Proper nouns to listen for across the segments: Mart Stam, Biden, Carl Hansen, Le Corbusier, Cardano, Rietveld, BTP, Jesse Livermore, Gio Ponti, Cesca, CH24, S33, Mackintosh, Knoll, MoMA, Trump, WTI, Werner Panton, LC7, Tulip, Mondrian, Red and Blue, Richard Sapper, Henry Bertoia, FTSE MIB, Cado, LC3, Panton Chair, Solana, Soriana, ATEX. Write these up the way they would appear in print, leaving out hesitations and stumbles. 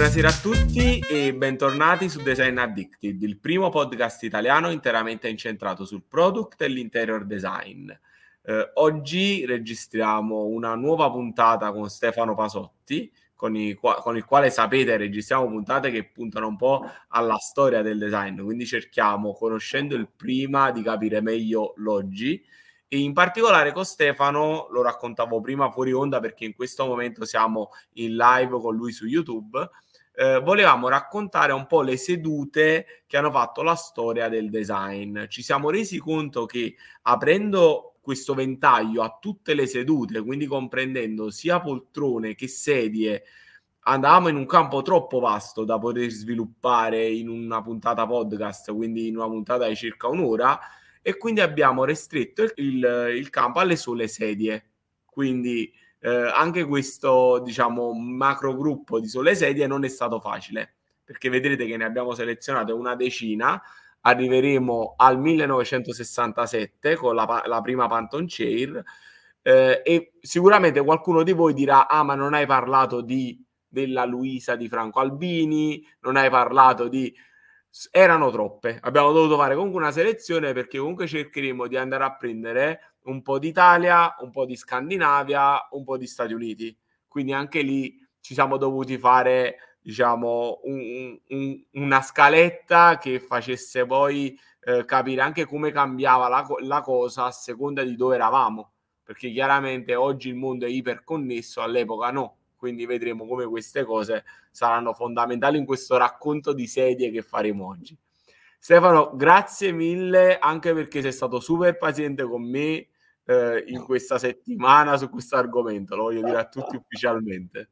Buonasera a tutti e bentornati su Design Addicted, il primo podcast italiano interamente incentrato sul product e l'interior design. Oggi registriamo una nuova puntata con Stefano Pasotti, con il quale sapete registriamo puntate che puntano un po' alla storia del design, quindi cerchiamo, conoscendo il prima, di capire meglio l'oggi. E in particolare con Stefano, lo raccontavo prima fuori onda perché in questo momento siamo in live con lui su YouTube, volevamo raccontare un po' le sedute che hanno fatto la storia del design. Ci siamo resi conto che aprendo questo ventaglio a tutte le sedute, quindi comprendendo sia poltrone che sedie, andavamo in un campo troppo vasto da poter sviluppare in una puntata podcast, quindi in una puntata di circa un'ora, e quindi abbiamo restretto il campo alle sole sedie, quindi anche questo, diciamo, macro gruppo di sole sedie non è stato facile, perché vedrete che ne abbiamo selezionate una decina. Arriveremo al 1967 con la prima Panton Chair, e sicuramente qualcuno di voi dirà: ah, ma non hai parlato della Luisa di Franco Albini, non hai parlato di... Erano troppe, abbiamo dovuto fare comunque una selezione, perché comunque cercheremo di andare a prendere un po' d'Italia, un po' di Scandinavia, un po' di Stati Uniti, quindi anche lì ci siamo dovuti fare, diciamo, una scaletta che facesse poi capire anche come cambiava la cosa a seconda di dove eravamo, perché chiaramente oggi il mondo è iperconnesso, all'epoca no. Quindi vedremo come queste cose saranno fondamentali in questo racconto di sedie che faremo oggi. Stefano, grazie mille, anche perché sei stato super paziente con me in questa settimana su questo argomento, lo voglio dire a tutti ufficialmente.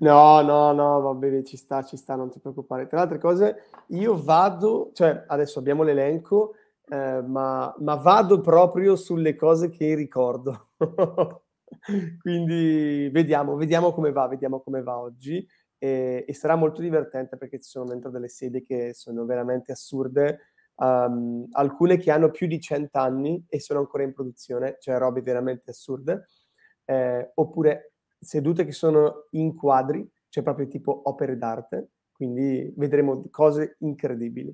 No, va bene, ci sta, non ti preoccupare. Tra le altre cose, io vado, cioè adesso abbiamo l'elenco, ma vado proprio sulle cose che ricordo. Quindi vediamo come va oggi, e sarà molto divertente, perché ci sono dentro delle sedie che sono veramente assurde, alcune che hanno più di 100 anni e sono ancora in produzione, cioè robe veramente assurde, oppure sedute che sono in quadri, cioè proprio tipo opere d'arte, quindi vedremo cose incredibili.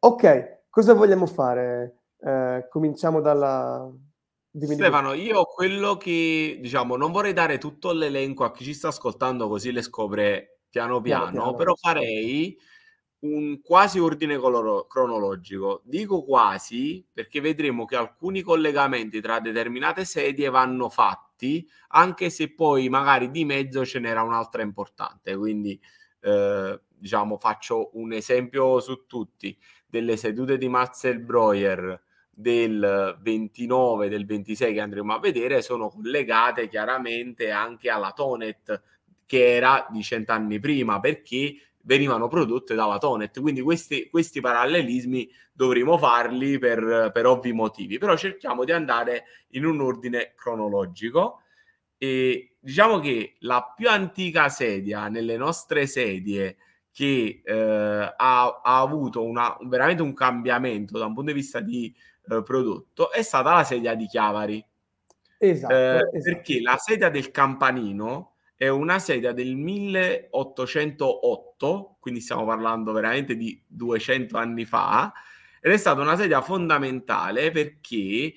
Ok, cosa vogliamo fare? Cominciamo dalla... Stefano, io quello che, diciamo, non vorrei dare tutto l'elenco a chi ci sta ascoltando, così le scopre piano piano. Però farei un quasi ordine cronologico. Dico quasi perché vedremo che alcuni collegamenti tra determinate sedie vanno fatti, anche se poi magari di mezzo ce n'era un'altra importante. Quindi diciamo, faccio un esempio su tutti, delle sedute di Marcel Breuer del 29, del 26 che andremo a vedere, sono collegate chiaramente anche alla Thonet, che era di 100 anni prima, perché venivano prodotte dalla Thonet, quindi questi parallelismi dovremo farli per ovvi motivi, però cerchiamo di andare in un ordine cronologico. E diciamo che la più antica sedia nelle nostre sedie che ha avuto veramente un cambiamento da un punto di vista di prodotto, è stata la sedia di Chiavari. Esatto. Perché la sedia del campanino è una sedia del 1808, quindi stiamo parlando veramente di 200 anni fa, ed è stata una sedia fondamentale perché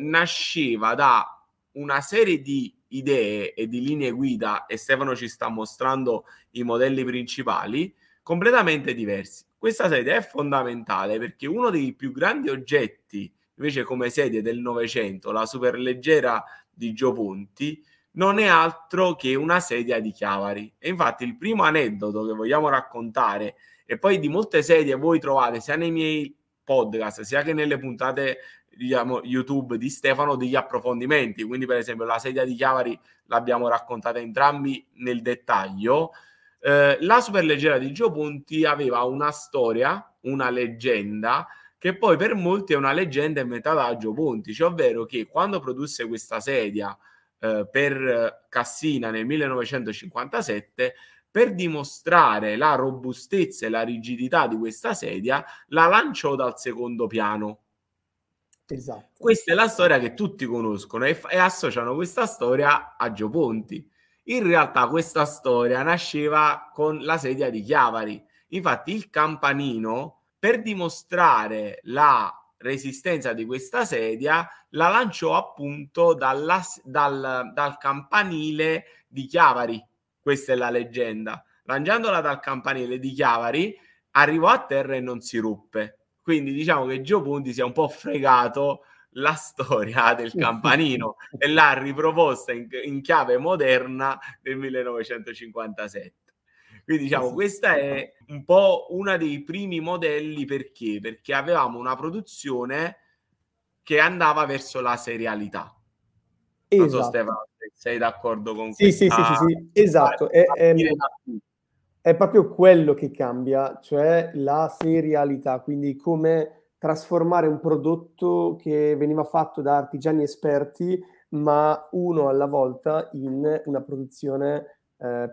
nasceva da una serie di idee e di linee guida, e Stefano ci sta mostrando i modelli principali, completamente diversi. Questa sedia è fondamentale perché uno dei più grandi oggetti, invece, come sedia del Novecento, la Superleggera di Gio Ponti, non è altro che una sedia di Chiavari. E infatti il primo aneddoto che vogliamo raccontare, e poi di molte sedie voi trovate sia nei miei podcast, sia che nelle puntate, diciamo, YouTube di Stefano, degli approfondimenti. Quindi, per esempio, la sedia di Chiavari l'abbiamo raccontata entrambi nel dettaglio. La Superleggera di Gio Ponti aveva una storia, una leggenda, che poi per molti è una leggenda inventata da Gio Ponti, cioè ovvero che quando produsse questa sedia per Cassina nel 1957, per dimostrare la robustezza e la rigidità di questa sedia, la lanciò dal secondo piano. Esatto. Questa è la storia che tutti conoscono e associano questa storia a Gio Ponti. In realtà questa storia nasceva con la sedia di Chiavari. Infatti il campanino, per dimostrare la resistenza di questa sedia, la lanciò appunto dal campanile di Chiavari. Questa è la leggenda. Lanciandola dal campanile di Chiavari arrivò a terra e non si ruppe. Quindi diciamo che Gio Ponti si è un po' fregato la storia del campanino e l'ha riproposta in chiave moderna nel 1957. Quindi diciamo questa è un po' una dei primi modelli. Perché? Perché avevamo una produzione che andava verso la serialità. Esatto. Non so Stefano, sei d'accordo con questa? Sì, esatto. È proprio quello che cambia, cioè la serialità, quindi come trasformare un prodotto che veniva fatto da artigiani esperti, ma uno alla volta, in una produzione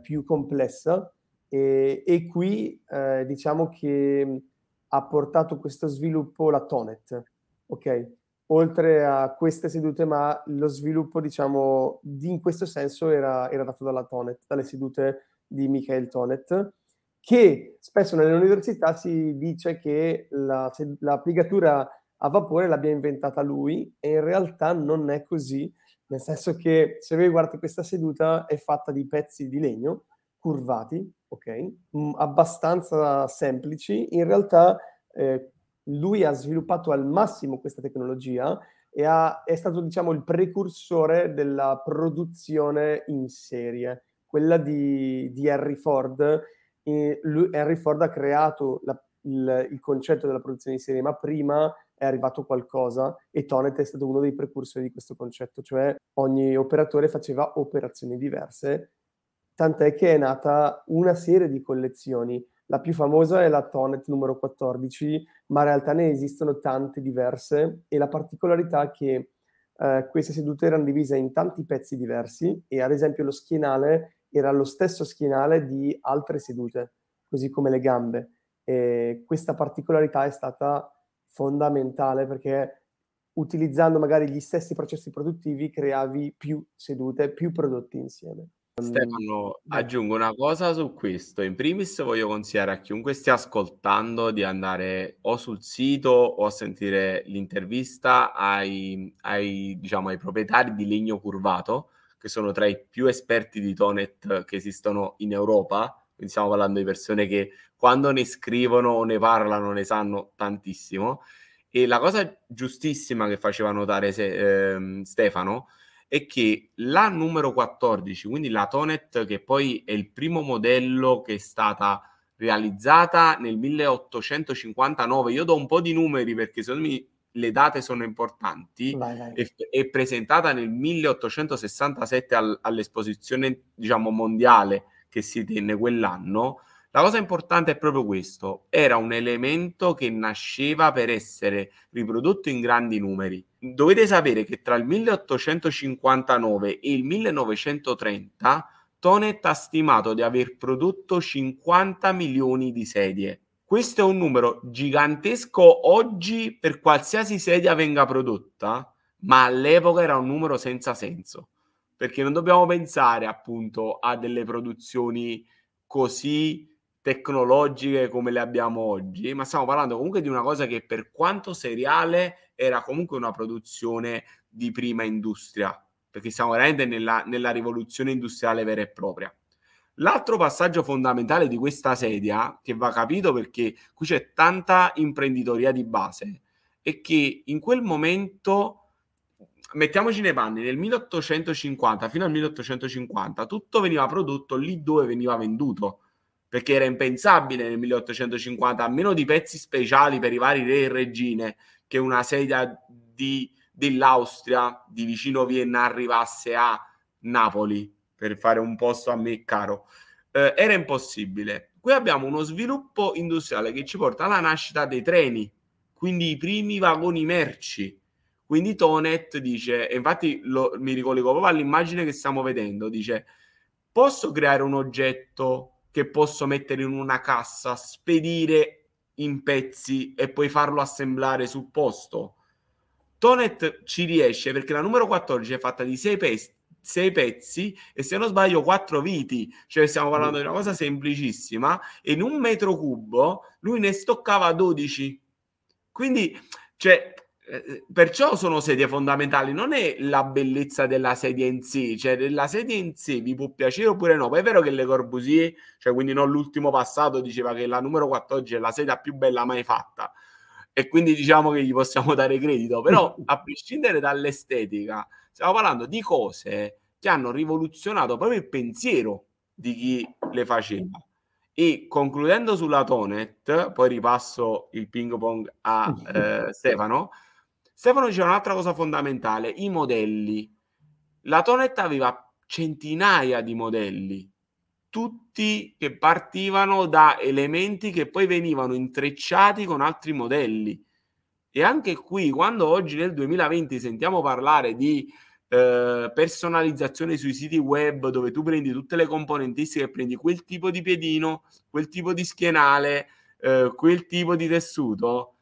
più complessa. E qui diciamo che ha portato questo sviluppo la Thonet, ok? Oltre a queste sedute, ma lo sviluppo, diciamo, in questo senso era dato dalla Thonet, dalle sedute di Michael Thonet, che spesso nelle università si dice che la piegatura a vapore l'abbia inventata lui, e in realtà non è così, nel senso che se voi guardate questa seduta è fatta di pezzi di legno curvati, ok, abbastanza semplici. In realtà lui ha sviluppato al massimo questa tecnologia e è stato, diciamo, il precursore della produzione in serie, quella di Henry Ford. Henry Ford ha creato il concetto della produzione in serie, ma prima è arrivato qualcosa, e Thonet è stato uno dei precursori di questo concetto, cioè ogni operatore faceva operazioni diverse, tant'è che è nata una serie di collezioni. La più famosa è la Thonet numero 14, ma in realtà ne esistono tante diverse, e la particolarità è che queste sedute erano divise in tanti pezzi diversi, e ad esempio lo schienale era lo stesso schienale di altre sedute, così come le gambe. E questa particolarità è stata fondamentale, perché utilizzando magari gli stessi processi produttivi creavi più sedute, più prodotti insieme. Stefano, aggiungo una cosa su questo. In primis voglio consigliare a chiunque stia ascoltando di andare o sul sito o a sentire l'intervista ai proprietari di legno curvato, che sono tra i più esperti di Thonet che esistono in Europa. Quindi stiamo parlando di persone che quando ne scrivono o ne parlano ne sanno tantissimo. E la cosa giustissima che faceva notare Stefano è che la numero 14, quindi la Thonet, che poi è il primo modello che è stata realizzata nel 1859, io do un po' di numeri perché secondo me le date sono importanti, vai. È presentata nel 1867 all'esposizione, diciamo, mondiale che si tenne quell'anno. La cosa importante è proprio questo: era un elemento che nasceva per essere riprodotto in grandi numeri. Dovete sapere che tra il 1859 e il 1930 Thonet ha stimato di aver prodotto 50 milioni di sedie. Questo è un numero gigantesco oggi per qualsiasi sedia venga prodotta, ma all'epoca era un numero senza senso, perché non dobbiamo pensare appunto a delle produzioni così tecnologiche come le abbiamo oggi, ma stiamo parlando comunque di una cosa che, per quanto seriale, era comunque una produzione di prima industria, perché siamo veramente nella rivoluzione industriale vera e propria. L'altro passaggio fondamentale di questa sedia, che va capito perché qui c'è tanta imprenditoria di base, è che in quel momento, mettiamoci nei panni, nel 1850 fino al 1850 tutto veniva prodotto lì dove veniva venduto, perché era impensabile nel 1850, a meno di pezzi speciali per i vari re e regine, che una sedia dell'Austria, di vicino Vienna, arrivasse a Napoli, per fare un posto a me caro. Era impossibile. Qui abbiamo uno sviluppo industriale che ci porta alla nascita dei treni, quindi i primi vagoni merci. Quindi Thonet dice, e infatti mi ricollego proprio all'immagine che stiamo vedendo, dice: posso creare un oggetto che posso mettere in una cassa, spedire in pezzi e poi farlo assemblare sul posto? Thonet ci riesce, perché la numero 14 è fatta di 6 6 pezzi e, se non sbaglio, 4 viti, cioè stiamo parlando di una cosa semplicissima, e in un metro cubo lui ne stoccava 12. Quindi, cioè, perciò sono sedie fondamentali, non è la bellezza della sedia in sé, cioè la sedia in sé vi può piacere oppure no. Poi è vero che Le Corbusier, cioè quindi non l'ultimo passato, diceva che la numero 14 è la sedia più bella mai fatta, e quindi diciamo che gli possiamo dare credito, però a prescindere dall'estetica stiamo parlando di cose che hanno rivoluzionato proprio il pensiero di chi le faceva. E concludendo sulla Thonet, poi ripasso il ping pong a Stefano diceva un'altra cosa fondamentale: i modelli. La Thonet aveva centinaia di modelli, tutti che partivano da elementi che poi venivano intrecciati con altri modelli. E anche qui, quando oggi nel 2020 sentiamo parlare di personalizzazione sui siti web, dove tu prendi tutte le componentistiche, prendi quel tipo di piedino, quel tipo di schienale, quel tipo di tessuto,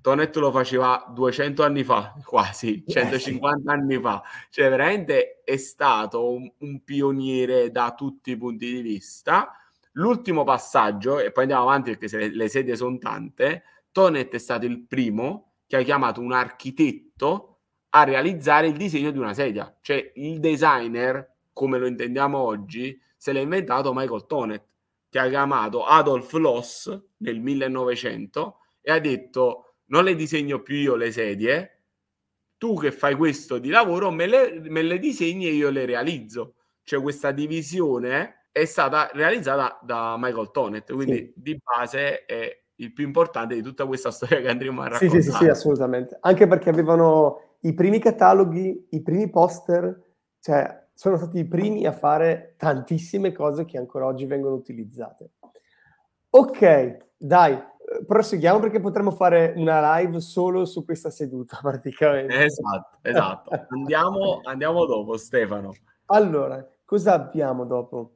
Thonet lo faceva 200 anni fa, quasi 150 anni fa, cioè veramente è stato un pioniere da tutti i punti di vista. L'ultimo passaggio, e poi andiamo avanti perché le sedie sono tante, Thonet è stato il primo che ha chiamato un architetto a realizzare il disegno di una sedia, cioè il designer come lo intendiamo oggi se l'ha inventato Michael Thonet, che ha chiamato Adolf Loss nel 1900 e ha detto: non le disegno più io le sedie, tu che fai questo di lavoro me le disegni e io le realizzo. Cioè questa divisione è stata realizzata da Michael Thonet, quindi di base è il più importante di tutta questa storia che andremo a raccontare. Sì, assolutamente, anche perché avevano i primi cataloghi, i primi poster, cioè sono stati i primi a fare tantissime cose che ancora oggi vengono utilizzate. Ok, dai, proseguiamo perché potremmo fare una live solo su questa seduta praticamente. Esatto. Andiamo dopo, Stefano. Allora, cosa abbiamo dopo?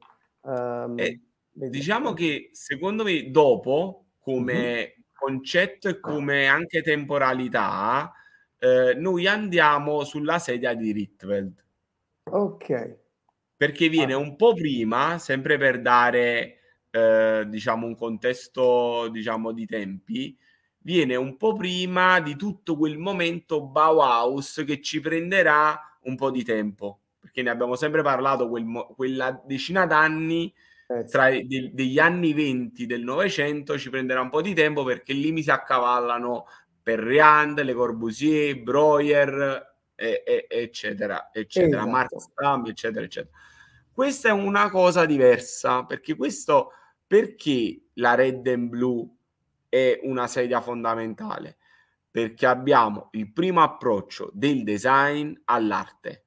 Diciamo che secondo me dopo, come concetto e come anche temporalità, noi andiamo sulla sedia di Rietveld, ok, perché viene un po' prima, sempre per dare diciamo un contesto, diciamo, di tempi. Viene un po' prima di tutto quel momento Bauhaus che ci prenderà un po' di tempo, perché ne abbiamo sempre parlato, quella decina d'anni tra degli anni 20 del Novecento ci prenderà un po' di tempo, perché lì mi si accavallano Perriand, Le Corbusier, Breuer, eccetera, esatto. Mart Stam, eccetera. Questa è una cosa diversa, perché la Red and Blue è una sedia fondamentale? Perché abbiamo il primo approccio del design all'arte,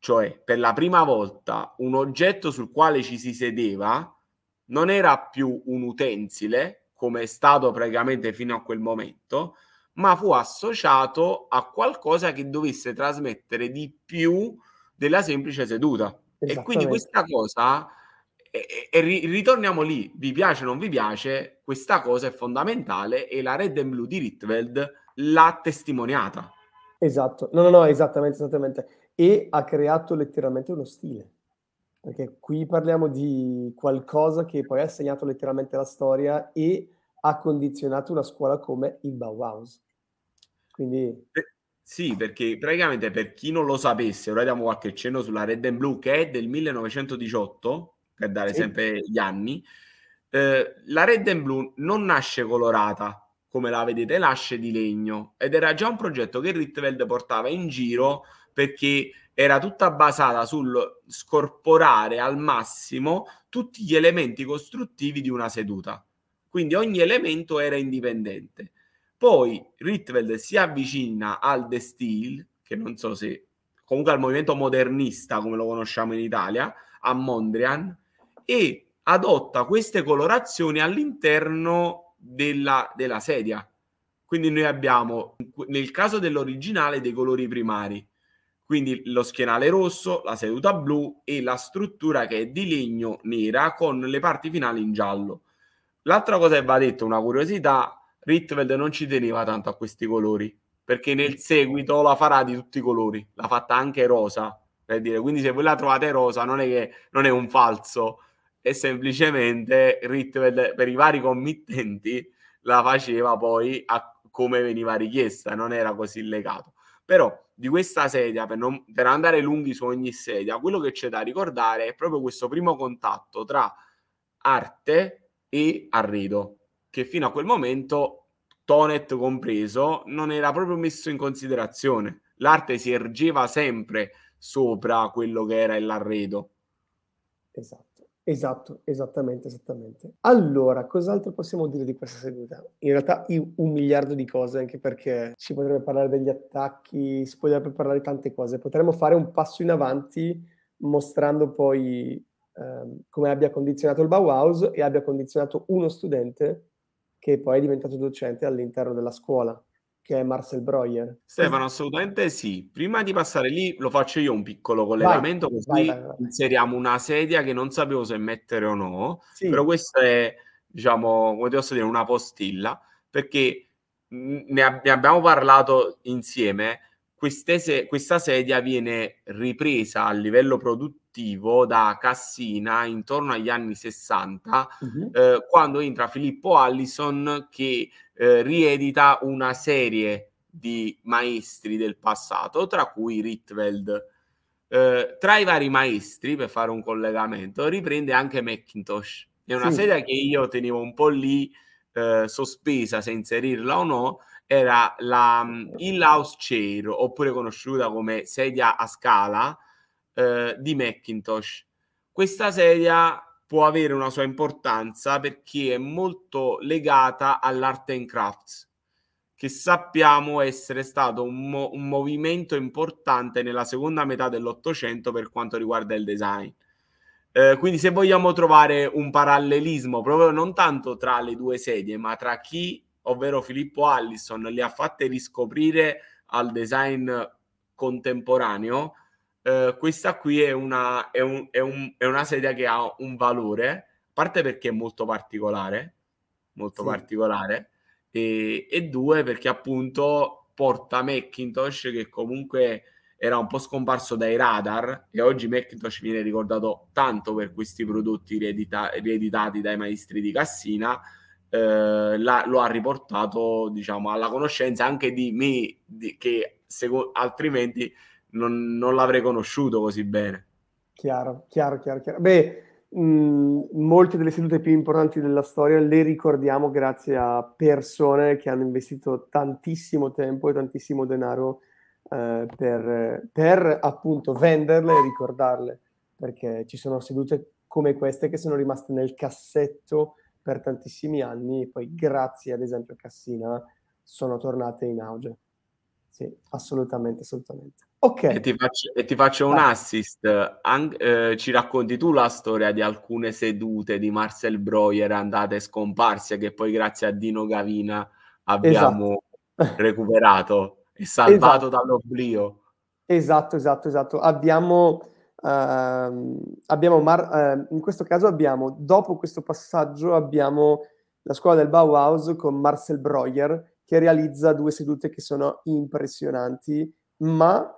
cioè per la prima volta un oggetto sul quale ci si sedeva non era più un utensile, come è stato praticamente fino a quel momento, ma fu associato a qualcosa che dovesse trasmettere di più della semplice seduta. E quindi questa cosa, e ritorniamo lì, vi piace o non vi piace, questa cosa è fondamentale, e la Red and Blue di Rietveld l'ha testimoniata. Esatto, no, esattamente. E ha creato letteralmente uno stile, perché qui parliamo di qualcosa che poi ha segnato letteralmente la storia e ha condizionato una scuola come il Bauhaus. Quindi sì, perché praticamente, per chi non lo sapesse, ora diamo qualche cenno sulla Red and Blue, che è del 1918, per dare sempre gli anni. La Red and Blue non nasce colorata come la vedete, nasce di legno, ed era già un progetto che Rietveld portava in giro, perché era tutta basata sul scorporare al massimo tutti gli elementi costruttivi di una seduta. Quindi ogni elemento era indipendente. Poi Rietveld si avvicina al de style, che non so se... comunque al movimento modernista, come lo conosciamo in Italia, a Mondrian, e adotta queste colorazioni all'interno della sedia. Quindi noi abbiamo, nel caso dell'originale, dei colori primari. Quindi lo schienale rosso, la seduta blu e la struttura che è di legno nera con le parti finali in giallo. L'altra cosa che va detto, una curiosità, Rietveld non ci teneva tanto a questi colori, perché nel seguito la farà di tutti i colori, l'ha fatta anche rosa, per dire. Quindi se voi la trovate rosa non è che non è un falso, è semplicemente Rietveld per i vari committenti la faceva poi a come veniva richiesta, non era così legato. Però di questa sedia, per andare lunghi su ogni sedia, quello che c'è da ricordare è proprio questo primo contatto tra arte e arredo, che fino a quel momento, Thonet compreso, non era proprio messo in considerazione. L'arte si ergeva sempre sopra quello che era l'arredo. Esatto, esattamente. Allora, cos'altro possiamo dire di questa seduta? In realtà un miliardo di cose, anche perché si potrebbe parlare degli attacchi, si potrebbe parlare di tante cose. Potremmo fare un passo in avanti mostrando poi come abbia condizionato il Bauhaus e abbia condizionato uno studente che poi è diventato docente all'interno della scuola, che è Marcel Breuer. Stefano, assolutamente sì. Prima di passare lì, lo faccio io un piccolo collegamento, vai. Inseriamo una sedia che non sapevo se mettere o no, sì. Però questa è, diciamo, come ti posso dire, una postilla, perché ne abbiamo parlato insieme. Questa sedia viene ripresa a livello produttivo da Cassina intorno agli anni 60, quando entra Filippo Allison che riedita una serie di maestri del passato, tra cui Rietveld. Tra i vari maestri, per fare un collegamento, riprende anche Mackintosh. È una sedia che io tenevo un po' lì sospesa se inserirla o no. Era la Hill House Chair, oppure conosciuta come sedia a scala di Mackintosh. Questa sedia può avere una sua importanza perché è molto legata all'art and crafts, che sappiamo essere stato un movimento importante nella seconda metà dell'Ottocento per quanto riguarda il design. Quindi se vogliamo trovare un parallelismo, proprio non tanto tra le due sedie, ma tra chi, ovvero Filippo Allison, le ha fatte riscoprire al design contemporaneo, questa qui è una sedia che ha un valore, a parte perché è molto particolare, e due, perché appunto porta Mackintosh, che comunque era un po' scomparso dai radar, e oggi Mackintosh viene ricordato tanto per questi prodotti rieditati dai maestri di Cassina. Lo ha riportato, diciamo, alla conoscenza anche di me, che altrimenti non l'avrei conosciuto così bene. Chiaro. Beh, molte delle sedute più importanti della storia le ricordiamo grazie a persone che hanno investito tantissimo tempo e tantissimo denaro per appunto venderle e ricordarle, perché ci sono sedute come queste che sono rimaste nel cassetto per tantissimi anni, e poi grazie ad esempio a Cassina sono tornate in auge. Sì, assolutamente. Ok. E ti faccio un assist. Ci racconti tu la storia di alcune sedute di Marcel Breuer andate scomparse, che poi grazie a Dino Gavina abbiamo recuperato e salvato dall'oblio. Esatto. In questo caso dopo questo passaggio abbiamo la scuola del Bauhaus con Marcel Breuer che realizza due sedute che sono impressionanti, ma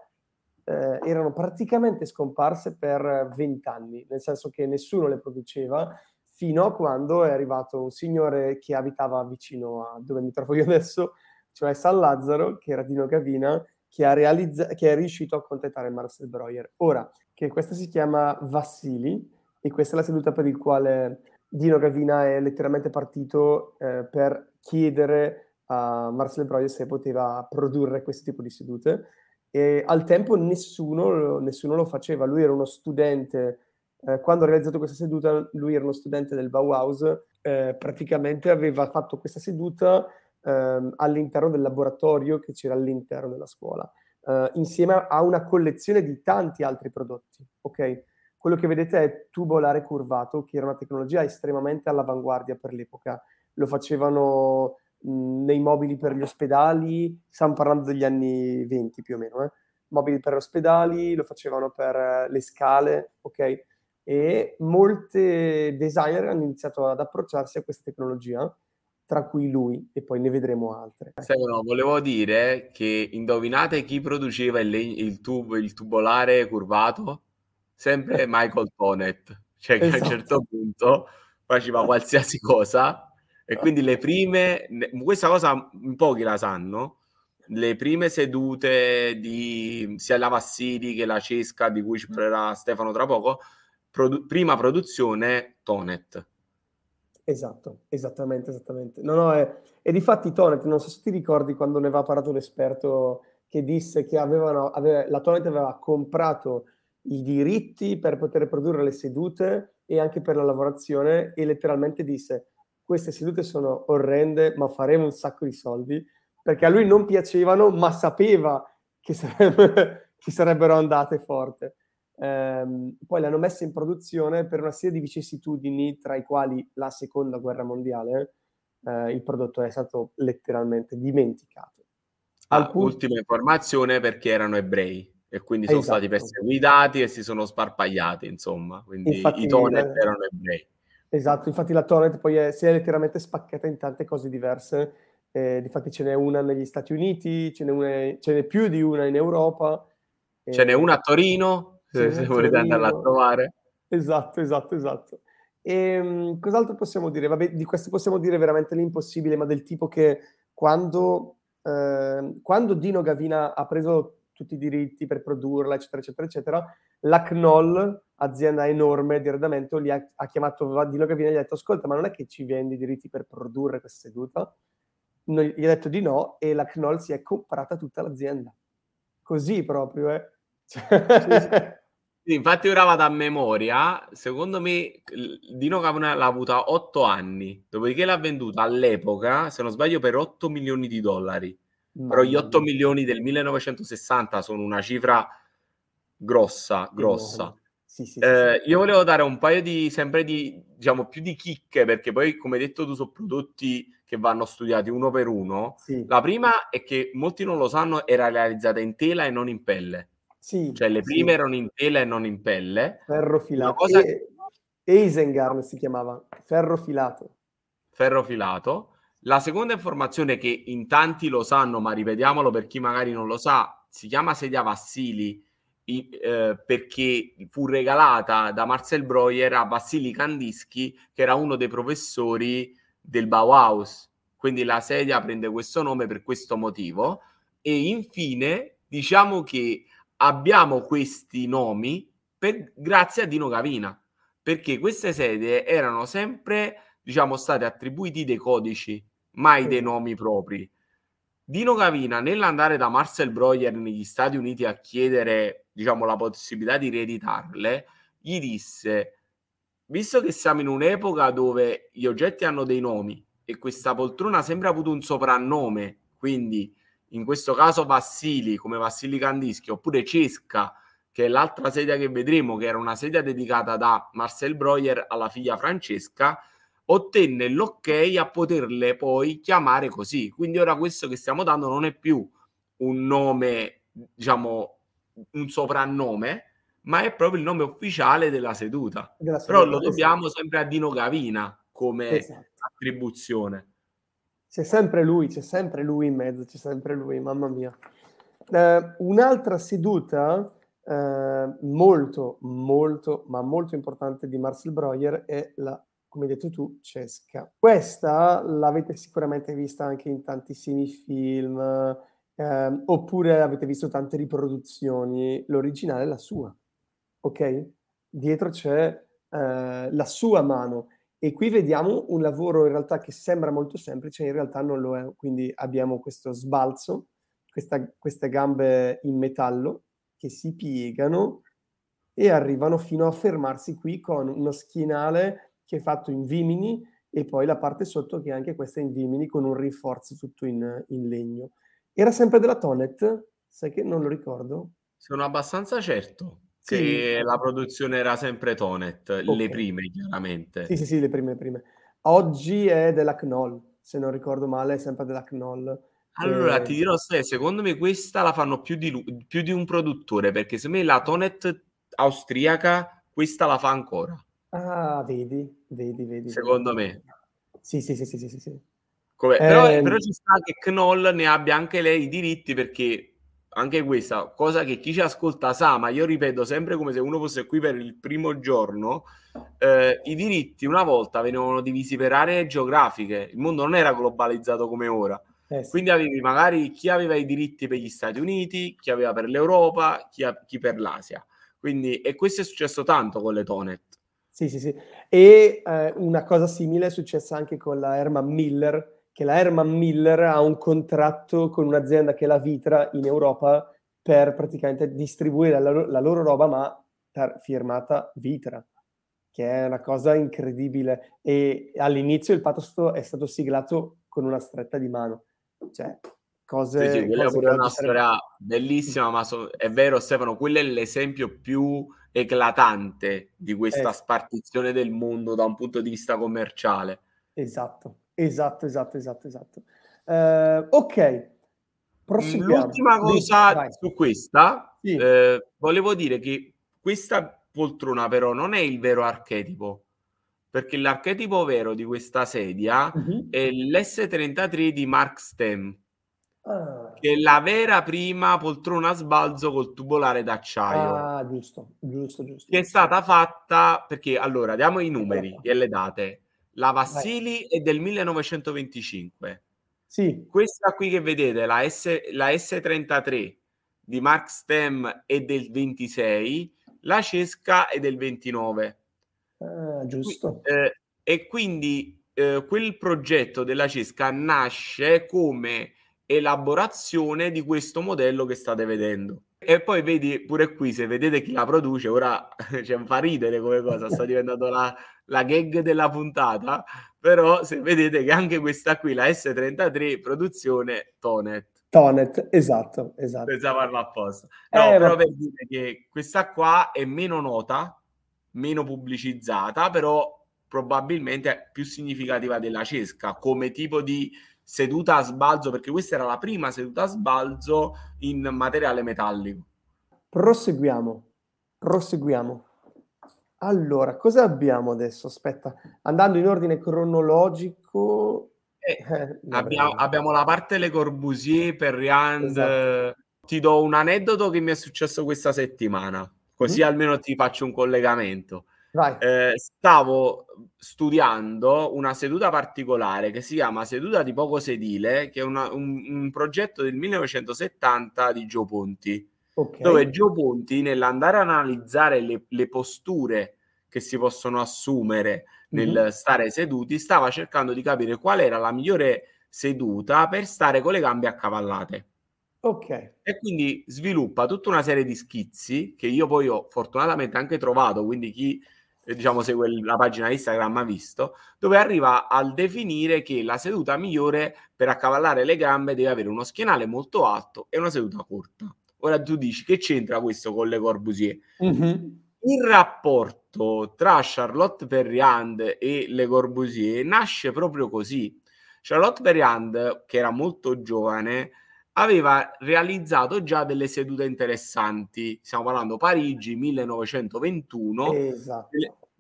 erano praticamente scomparse per 20 anni, nel senso che nessuno le produceva, fino a quando è arrivato un signore che abitava vicino a dove mi trovo io adesso, cioè San Lazzaro, che era Dino Gavina, che è riuscito a contattare Marcel Breuer. Ora, che questa si chiama Wassily, e questa è la seduta per il quale Dino Gavina è letteralmente partito per chiedere a Marcel Breuer se poteva produrre questo tipo di sedute, e al tempo nessuno lo faceva. Lui era uno studente, quando ha realizzato questa seduta lui era uno studente del Bauhaus, praticamente aveva fatto questa seduta all'interno del laboratorio che c'era all'interno della scuola, insieme a una collezione di tanti altri prodotti. Ok, quello che vedete è tubolare curvato, che era una tecnologia estremamente all'avanguardia per l'epoca. Lo facevano nei mobili per gli ospedali, stiamo parlando degli anni 20 più o meno, mobili per ospedali, lo facevano per le scale, ok, e molte designer hanno iniziato ad approcciarsi a questa tecnologia, tra cui lui, e poi ne vedremo altre. No, volevo dire che indovinate chi produceva il tubolare curvato? Sempre Michael Thonet, cioè che esatto. A un certo punto faceva qualsiasi cosa, e quindi le prime, questa cosa in pochi la sanno, le prime sedute di sia la Wassily che la Cesca, di cui ci parlerà Stefano tra poco, prima produzione Thonet. Esatto, esattamente. No, e difatti Thonet, non so se ti ricordi quando ne aveva parlato l'esperto che disse che la Thonet aveva comprato i diritti per poter produrre le sedute e anche per la lavorazione, e letteralmente disse: queste sedute sono orrende, ma faremo un sacco di soldi, perché a lui non piacevano, ma sapeva che sarebbero andate forte. Poi le hanno messe in produzione per una serie di vicissitudini, tra i quali la seconda guerra mondiale. Il prodotto è stato letteralmente dimenticato. Ultima informazione, perché erano ebrei e quindi sono stati perseguitati e si sono sparpagliati, insomma, quindi infatti, i Thonet erano ebrei. Esatto, infatti la Thonet poi si è letteralmente spaccata in tante cose diverse. Difatti ce n'è una negli Stati Uniti, ce n'è più di una in Europa, ce n'è una a Torino. Se volete andarla a trovare. Esatto. E cos'altro possiamo dire? Vabbè, di questo possiamo dire veramente l'impossibile, ma del tipo che quando Dino Gavina ha preso tutti i diritti per produrla, eccetera, la Knoll, azienda enorme di arredamento, li ha chiamato Dino Gavina e gli ha detto: ascolta, ma non è che ci vendi i diritti per produrre questa seduta? Gli ha detto di no, e la Knoll si è comprata tutta l'azienda. Così proprio, Sì, infatti ora vado a memoria, secondo me Dino Gavina l'ha avuta 8 anni, dopodiché l'ha venduta all'epoca, se non sbaglio, per $8 milioni. Però gli 8 milioni del 1960 sono una cifra grossa. Io volevo dare un paio di, sempre di, diciamo, più di chicche, perché poi, come detto tu, sono prodotti che vanno studiati uno per uno. Sì. La prima è che molti non lo sanno, era realizzata in tela e non in pelle. Sì, cioè le prime erano in tela e non in pelle, ferro filato, Eisengarn si chiamava, ferro filato. La seconda informazione, che in tanti lo sanno ma ripetiamolo per chi magari non lo sa, si chiama sedia Wassily perché fu regalata da Marcel Breuer a Wassily Kandinsky, che era uno dei professori del Bauhaus, quindi la sedia prende questo nome per questo motivo. E infine diciamo che abbiamo questi nomi grazie a Dino Gavina, perché queste sedie erano sempre, diciamo, state attribuiti dei codici, mai dei nomi propri. Dino Gavina, nell'andare da Marcel Breuer negli Stati Uniti a chiedere, diciamo, la possibilità di rieditarle, gli disse: visto che siamo in un'epoca dove gli oggetti hanno dei nomi e questa poltrona sembra ha avuto un soprannome, quindi in questo caso Wassily, come Wassily Kandinsky, oppure Cesca, che è l'altra sedia che vedremo, che era una sedia dedicata da Marcel Breuer alla figlia Francesca, ottenne l'ok a poterle poi chiamare così. Quindi ora questo che stiamo dando non è più un nome, diciamo, un soprannome, ma è proprio il nome ufficiale della seduta. Però lo dobbiamo sempre a Dino Gavina come attribuzione. C'è sempre lui in mezzo, mamma mia. Un'altra seduta molto importante di Marcel Breuer è la, come hai detto tu, Cesca. Questa l'avete sicuramente vista anche in tantissimi film, oppure avete visto tante riproduzioni. L'originale è la sua, ok? Dietro c'è la sua mano. E qui vediamo un lavoro in realtà che sembra molto semplice, in realtà non lo è, quindi abbiamo questo sbalzo, queste gambe in metallo che si piegano e arrivano fino a fermarsi qui con uno schienale che è fatto in vimini e poi la parte sotto che è anche questa in vimini con un rinforzo tutto in legno. Era sempre della Thonet, sai che non lo ricordo? Sono abbastanza certo. Che la produzione era sempre Thonet, le prime chiaramente. Sì, le prime. Oggi è della Knoll, se non ricordo male, è sempre della Knoll. Allora, ti dirò, secondo me questa la fanno più di un produttore, perché secondo me la Thonet austriaca questa la fa ancora. Ah, vedi. Secondo me. Sì. Però ci sta che Knoll ne abbia anche lei i diritti, perché anche questa cosa che chi ci ascolta sa, ma io ripeto sempre come se uno fosse qui per il primo giorno, i diritti una volta venivano divisi per aree geografiche, il mondo non era globalizzato come ora. Sì. Quindi avevi magari chi aveva i diritti per gli Stati Uniti, chi aveva per l'Europa, chi per l'Asia. Quindi, e questo è successo tanto con le Thonet. Sì, sì, sì. E una cosa simile è successa anche con la Herman Miller, che la Herman Miller ha un contratto con un'azienda che è la Vitra in Europa per praticamente distribuire la loro roba, ma firmata Vitra, che è una cosa incredibile. E all'inizio il patto è stato siglato con una stretta di mano. Cioè, cose... Sì, quella è pure una storia bellissima, ma è vero, Stefano, quello è l'esempio più eclatante di questa spartizione del mondo da un punto di vista commerciale. Esatto. Ok, proseguiamo. L'ultima cosa su questa, volevo dire che questa poltrona però non è il vero archetipo, perché l'archetipo vero di questa sedia è l'S33 di Mart Stam, che è la vera prima poltrona a sbalzo col tubolare d'acciaio. Ah, giusto. Che è stata fatta, perché allora, diamo i numeri e le date. La Wassily è del 1925. Sì. Questa qui che vedete, la S33 di Mart Stam è del 26, la Cesca è del 29. Ah, giusto. E quindi quel progetto della Cesca nasce come elaborazione di questo modello che state vedendo. E poi vedi pure qui, se vedete chi la produce, ora fa ridere come cosa, sta diventando la gag della puntata, però se vedete che anche questa qui, la S33, produzione Thonet, esatto. Senza farlo apposta. No, però per dire che questa qua è meno nota, meno pubblicizzata, però probabilmente è più significativa della Cesca come tipo di seduta a sbalzo, perché questa era la prima seduta a sbalzo in materiale metallico. Proseguiamo. Allora, cosa abbiamo adesso? Aspetta, andando in ordine cronologico... abbiamo la parte Le Corbusier, Perriand... Esatto. Ti do un aneddoto che mi è successo questa settimana, così almeno ti faccio un collegamento. Vai. Stavo studiando una seduta particolare che si chiama seduta di poco sedile, che è un progetto del 1970 di Gio Ponti, dove Gio Ponti, nell'andare ad analizzare le posture che si possono assumere nel stare seduti, stava cercando di capire qual era la migliore seduta per stare con le gambe accavallate. E quindi sviluppa tutta una serie di schizzi che io poi ho fortunatamente anche trovato, quindi chi segue la pagina Instagram ha visto, dove arriva al definire che la seduta migliore per accavallare le gambe deve avere uno schienale molto alto e una seduta corta. Ora tu dici, che c'entra questo con Le Corbusier? Il rapporto tra Charlotte Perriand e Le Corbusier nasce proprio così. Charlotte Perriand, che era molto giovane, aveva realizzato già delle sedute interessanti, stiamo parlando Parigi 1921,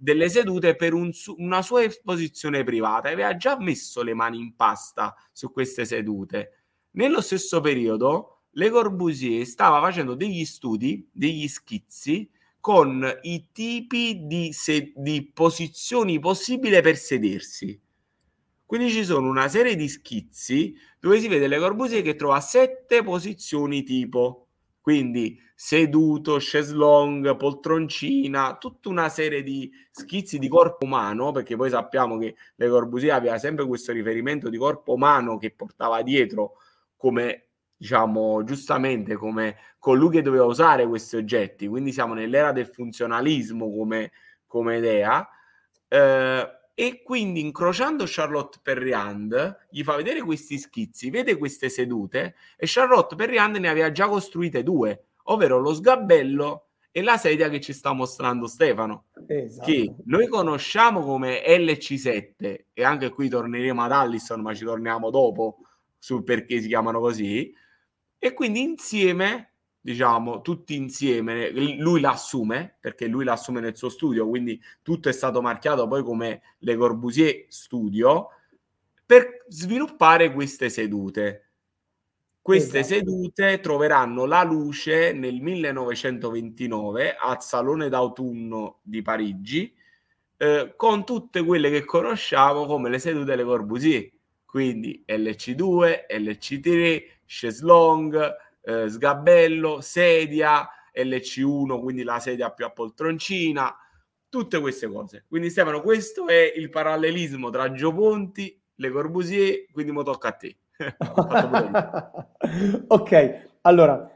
delle sedute per una sua esposizione privata, aveva già messo le mani in pasta su queste sedute. Nello stesso periodo Le Corbusier stava facendo degli studi, degli schizzi con i tipi di posizioni possibili per sedersi. Quindi ci sono una serie di schizzi dove si vede Le Corbusier che trova 7 posizioni tipo, quindi seduto, chaise longue, poltroncina, tutta una serie di schizzi di corpo umano, perché poi sappiamo che Le Corbusier aveva sempre questo riferimento di corpo umano che portava dietro come, giustamente, come colui che doveva usare questi oggetti. Quindi siamo nell'era del funzionalismo come idea. E quindi, incrociando Charlotte Perriand, gli fa vedere questi schizzi, vede queste sedute, e Charlotte Perriand ne aveva già costruite 2, ovvero lo sgabello e la sedia che ci sta mostrando Stefano, che noi conosciamo come LC7, e anche qui torneremo ad Allison, ma ci torniamo dopo sul perché si chiamano così. E quindi insieme, tutti insieme, lui l'assume nel suo studio, quindi tutto è stato marchiato poi come Le Corbusier Studio, per sviluppare queste sedute. Queste sedute troveranno la luce nel 1929 al Salone d'autunno di Parigi, con tutte quelle che conosciamo come le sedute Le Corbusier, quindi LC2, LC3, Cheslong, sgabello, sedia, LC1, quindi la sedia più a poltroncina, tutte queste cose. Quindi Stefano, questo è il parallelismo tra Gio Ponti, Le Corbusier, quindi mo tocca a te. Ok, allora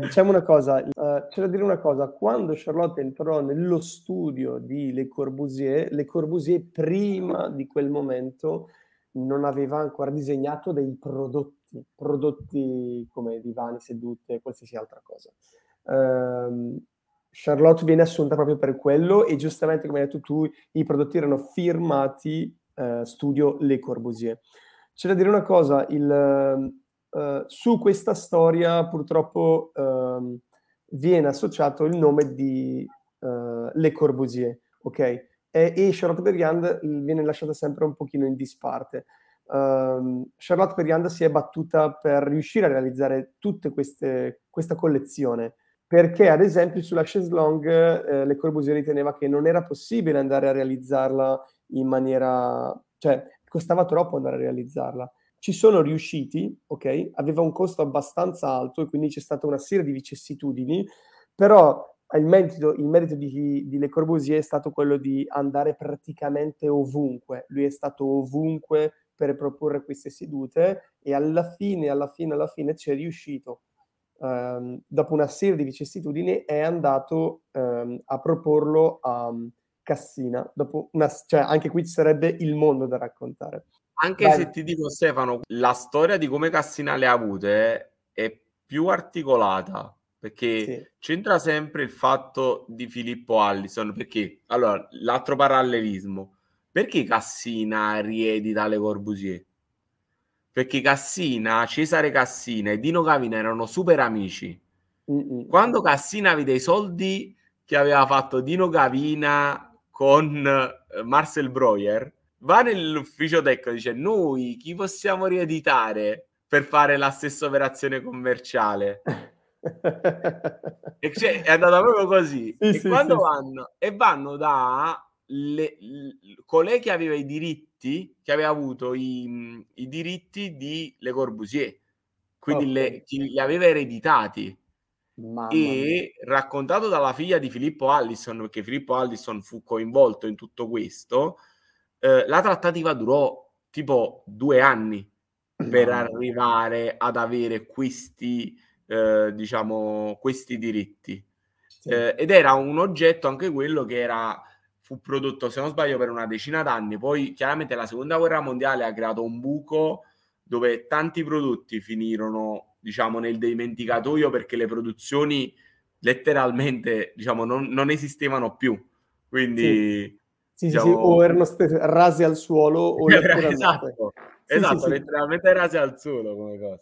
diciamo una cosa, c'è da dire una cosa: quando Charlotte entrò nello studio di Le Corbusier prima di quel momento non aveva ancora disegnato dei prodotti come divani, sedute, qualsiasi altra cosa. Charlotte viene assunta proprio per quello e giustamente, come hai detto tu, i prodotti erano firmati studio Le Corbusier. C'è da dire una cosa, su questa storia purtroppo viene associato il nome di Le Corbusier, ok? E Charlotte Perriand viene lasciata sempre un pochino in disparte. Charlotte Perriand si è battuta per riuscire a realizzare tutte questa collezione, perché ad esempio sulla Cheslong Le Corbusier riteneva che non era possibile andare a realizzarla in maniera... cioè, costava troppo andare a realizzarla. Ci sono riusciti, ok? Aveva un costo abbastanza alto e quindi c'è stata una serie di vicissitudini, però il merito di Le Corbusier è stato quello di andare praticamente ovunque. Lui è stato ovunque per proporre queste sedute e alla fine ci è riuscito. Dopo una serie di vicissitudini è andato a proporlo a Cassina, cioè anche qui ci sarebbe il mondo da raccontare. Anche Dai. Se ti dico, Stefano, la storia di come Cassina le ha avute è più articolata, perché c'entra sempre il fatto di Filippo Allison, perché, allora, l'altro parallelismo, perché Cassina riedita Le Corbusier? Perché Cassina, Cesare Cassina e Dino Gavina erano super amici. Quando Cassina vide i soldi che aveva fatto Dino Gavina con Marcel Breuer, va nell'ufficio tecnico e dice: noi chi possiamo rieditare per fare la stessa operazione commerciale? E cioè, è andata proprio così. Vanno da colei che aveva i diritti, che aveva avuto i diritti di Le Corbusier, quindi li aveva ereditati. E raccontato dalla figlia di Filippo Allison, perché Filippo Allison fu coinvolto in tutto questo, la trattativa durò tipo 2 anni per arrivare ad avere questi diritti. Ed era un oggetto, anche quello, che fu prodotto, se non sbaglio, per una decina d'anni. Poi chiaramente la seconda guerra mondiale ha creato un buco dove tanti prodotti finirono, diciamo, nel dimenticatoio, perché le produzioni letteralmente, diciamo, non esistevano più, quindi o erano rasi al suolo o letteralmente rasi al suolo come cosa.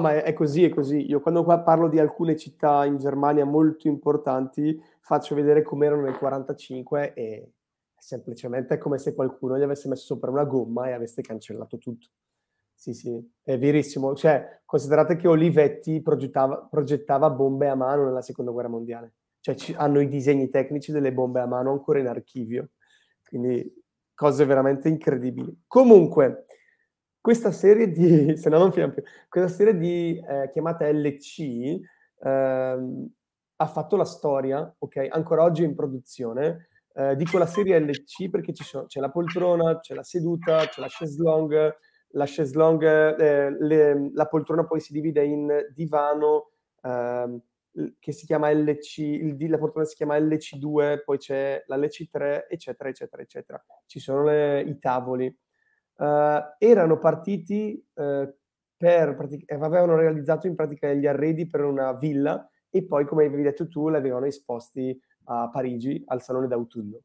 Ma è così. Io quando qua parlo di alcune città in Germania molto importanti faccio vedere come erano nel 45 e semplicemente è come se qualcuno gli avesse messo sopra una gomma e avesse cancellato tutto. Sì, è verissimo. Cioè, considerate che Olivetti progettava bombe a mano nella seconda guerra mondiale. Cioè, hanno i disegni tecnici delle bombe a mano ancora in archivio. Quindi, cose veramente incredibili. Comunque, questa serie di... se no non finiamo più. Questa serie di chiamata LC ha fatto la storia, ok? Ancora oggi è in produzione. Dico la serie LC perché c'è la poltrona, c'è la seduta, c'è la chaise-longue. La chaise longue, la poltrona poi si divide in divano, che si chiama LC, la poltrona si chiama LC2, poi c'è la LC3, eccetera, eccetera, eccetera. Ci sono i tavoli. Erano partiti, avevano realizzato in pratica gli arredi per una villa e poi, come avevi detto tu, l'avevano esposti a Parigi, al Salone d'autunno.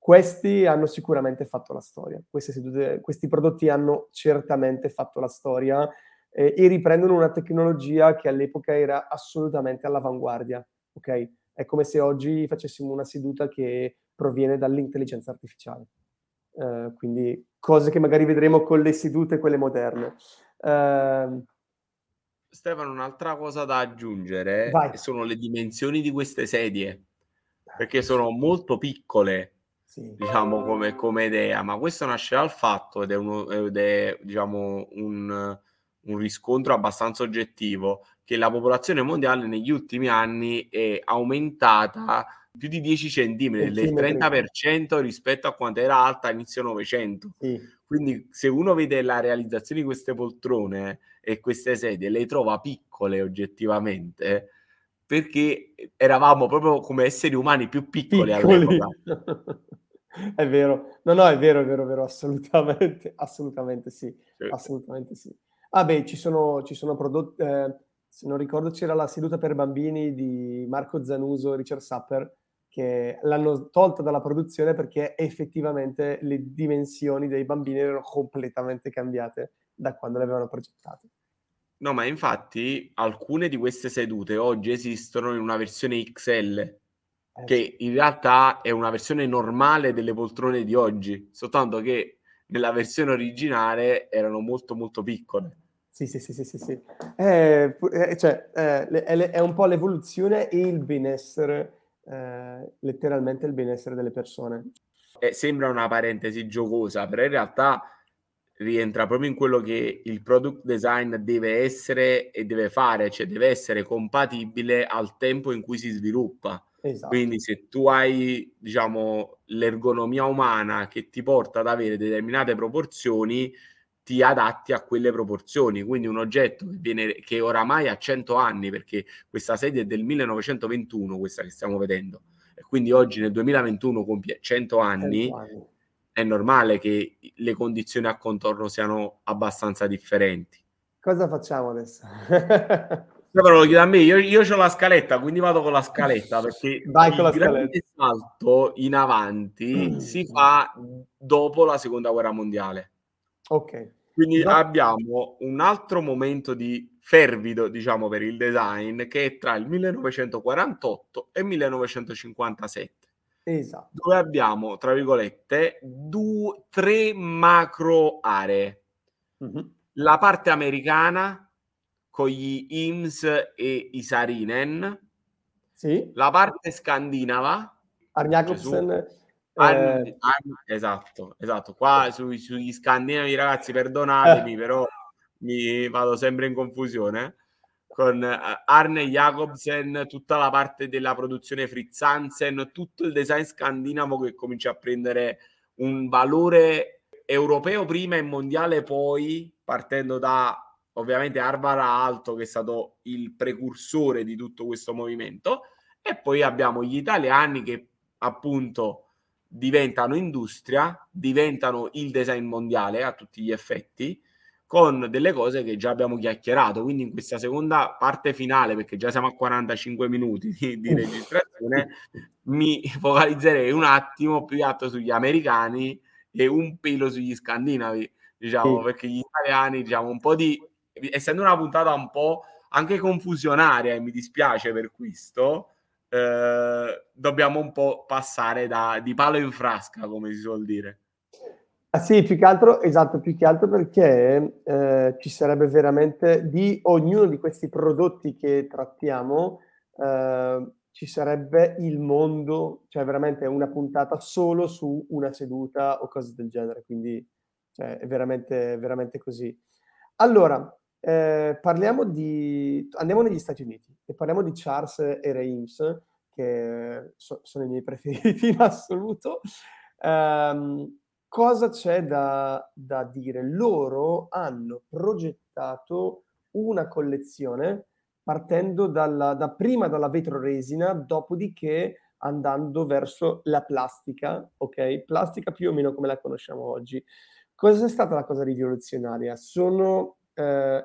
Questi hanno sicuramente fatto la storia, questi prodotti hanno certamente fatto la storia e riprendono una tecnologia che all'epoca era assolutamente all'avanguardia, ok? È come se oggi facessimo una seduta che proviene dall'intelligenza artificiale. quindi cose che magari vedremo con le sedute, quelle moderne. Stefano, un'altra cosa da aggiungere sono le dimensioni di queste sedie, perché sono molto piccole, diciamo, come idea, ma questo nasce dal fatto, ed è diciamo un riscontro abbastanza oggettivo, che la popolazione mondiale negli ultimi anni è aumentata più di 10 centimetri, del 30% rispetto a quanto era alta all'inizio Novecento. Quindi se uno vede la realizzazione di queste poltrone e queste sedie, le trova piccole oggettivamente, perché eravamo proprio come esseri umani più piccoli. All'epoca. È vero. No, è vero, assolutamente sì. Ah beh, ci sono prodotti, se non ricordo c'era la seduta per bambini di Marco Zanuso e Richard Sapper, che l'hanno tolta dalla produzione perché effettivamente le dimensioni dei bambini erano completamente cambiate da quando le avevano progettate. No, ma infatti alcune di queste sedute oggi esistono in una versione XL, che in realtà è una versione normale delle poltrone di oggi, soltanto che nella versione originale erano molto molto piccole. Sì. È un po' l'evoluzione e il benessere, letteralmente il benessere delle persone. Sembra una parentesi giocosa, però in realtà rientra proprio in quello che il product design deve essere e deve fare, cioè deve essere compatibile al tempo in cui si sviluppa. Esatto. Quindi se tu hai, diciamo, l'ergonomia umana che ti porta ad avere determinate proporzioni, ti adatti a quelle proporzioni. Quindi un oggetto che oramai ha 100 anni, perché questa sedia è del 1921, questa che stiamo vedendo, e quindi oggi nel 2021 compie 100 anni, è normale che le condizioni a contorno siano abbastanza differenti. Cosa facciamo adesso? Però lo chiedo a me, io ho la scaletta, quindi vado con la scaletta, perché vai con la scaletta. Il salto in avanti si fa dopo la seconda guerra mondiale. Ok. Quindi abbiamo un altro momento di fervido, diciamo, per il design, che è tra il 1948 e 1957. Esatto. Dove abbiamo, tra virgolette, tre macro aree. Mm-hmm. La parte americana, con gli Eames e i Saarinen, la parte scandinava, Arnjacobsen, esatto. Qua sugli scandinavi, ragazzi, perdonatemi, però mi vado sempre in confusione con Arne Jacobsen, tutta la parte della produzione Fritz Hansen, tutto il design scandinavo che comincia a prendere un valore europeo prima e mondiale poi, partendo da ovviamente Alvar Aalto, che è stato il precursore di tutto questo movimento, e poi abbiamo gli italiani che appunto diventano industria, diventano il design mondiale a tutti gli effetti, con delle cose che già abbiamo chiacchierato. Quindi in questa seconda parte finale, perché già siamo a 45 minuti di registrazione, mi focalizzerei un attimo più atto sugli americani e un pelo sugli scandinavi, diciamo, perché gli italiani, diciamo, un po' di... essendo una puntata un po' anche confusionaria, e mi dispiace per questo, dobbiamo un po' passare di palo in frasca, come si suol dire. Ah sì, più che altro, esatto, perché ci sarebbe veramente, di ognuno di questi prodotti che trattiamo, ci sarebbe il mondo, cioè veramente una puntata solo su una seduta o cose del genere, quindi cioè, è veramente così. Allora, andiamo negli Stati Uniti e parliamo di Charles e Ray Eames, che sono i miei preferiti in assoluto. Cosa c'è da dire? Loro hanno progettato una collezione partendo prima dalla vetroresina, dopodiché andando verso la plastica, ok? Plastica più o meno come la conosciamo oggi. Cosa è stata la cosa rivoluzionaria? Sono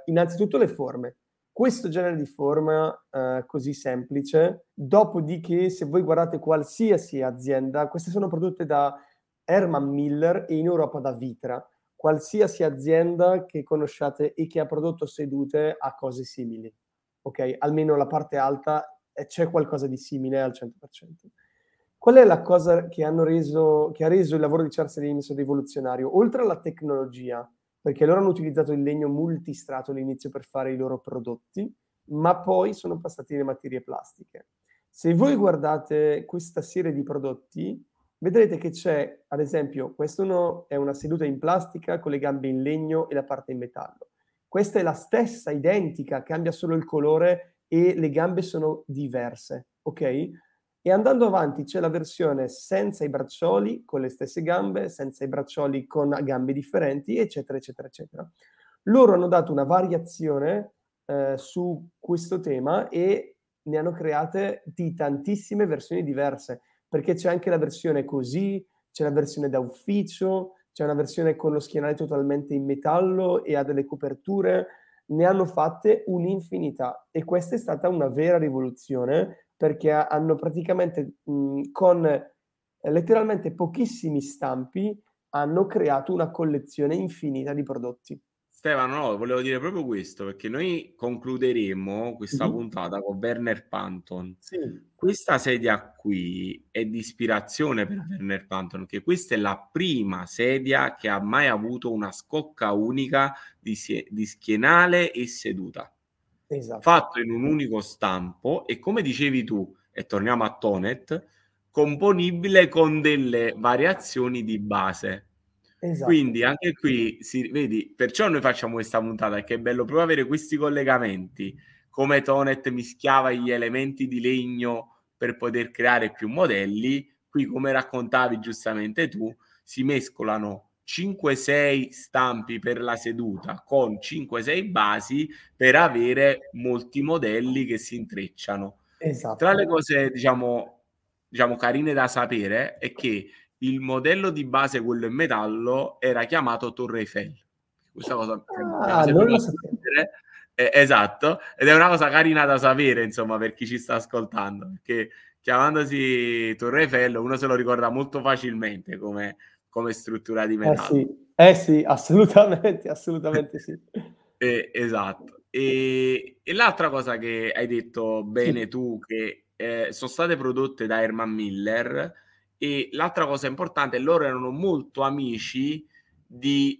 innanzitutto le forme. Questo genere di forma così semplice, dopodiché se voi guardate qualsiasi azienda, queste sono prodotte da Herman Miller e in Europa da Vitra. Qualsiasi azienda che conosciate e che ha prodotto sedute ha cose simili, ok? Almeno la parte alta c'è qualcosa di simile al 100%. Qual è la cosa che ha reso il lavoro di Charles Eames rivoluzionario? Oltre alla tecnologia, perché loro hanno utilizzato il legno multistrato all'inizio per fare i loro prodotti, ma poi sono passati alle materie plastiche. Se voi guardate questa serie di prodotti, vedrete che c'è, ad esempio, questa è una seduta in plastica con le gambe in legno e la parte in metallo. Questa è la stessa, identica, cambia solo il colore e le gambe sono diverse, ok? E andando avanti c'è la versione senza i braccioli, con le stesse gambe, senza i braccioli con gambe differenti, eccetera, eccetera, eccetera. Loro hanno dato una variazione su questo tema e ne hanno create di tantissime versioni diverse, perché c'è anche la versione così, c'è la versione da ufficio, c'è una versione con lo schienale totalmente in metallo e ha delle coperture, ne hanno fatte un'infinità, e questa è stata una vera rivoluzione, perché hanno praticamente con letteralmente pochissimi stampi hanno creato una collezione infinita di prodotti. Stefano, no, volevo dire proprio questo, perché noi concluderemo questa puntata con Werner Panton. Sì. Questa sedia qui è di ispirazione per Werner Panton, che questa è la prima sedia che ha mai avuto una scocca unica di schienale e seduta. Esatto. Fatto in un unico stampo e, come dicevi tu, e torniamo a Thonet, componibile con delle variazioni di base. Esatto. Quindi anche qui vedi, perciò noi facciamo questa puntata, che è bello proprio avere questi collegamenti, come Thonet mischiava gli elementi di legno per poter creare più modelli. Qui, come raccontavi giustamente tu, si mescolano 5-6 stampi per la seduta con 5-6 basi per avere molti modelli che si intrecciano. Esatto. Tra le cose diciamo carine da sapere è che il modello di base, quello in metallo, era chiamato Torre Eiffel. Questa cosa non lo sapevo. Esatto, ed è una cosa carina da sapere, insomma, per chi ci sta ascoltando, perché chiamandosi Torre Eiffel uno se lo ricorda molto facilmente come struttura di metallo. Sì, assolutamente sì. Esatto. E l'altra cosa che hai detto bene, sì, tu, che sono state prodotte da Herman Miller. E l'altra cosa importante, loro erano molto amici dei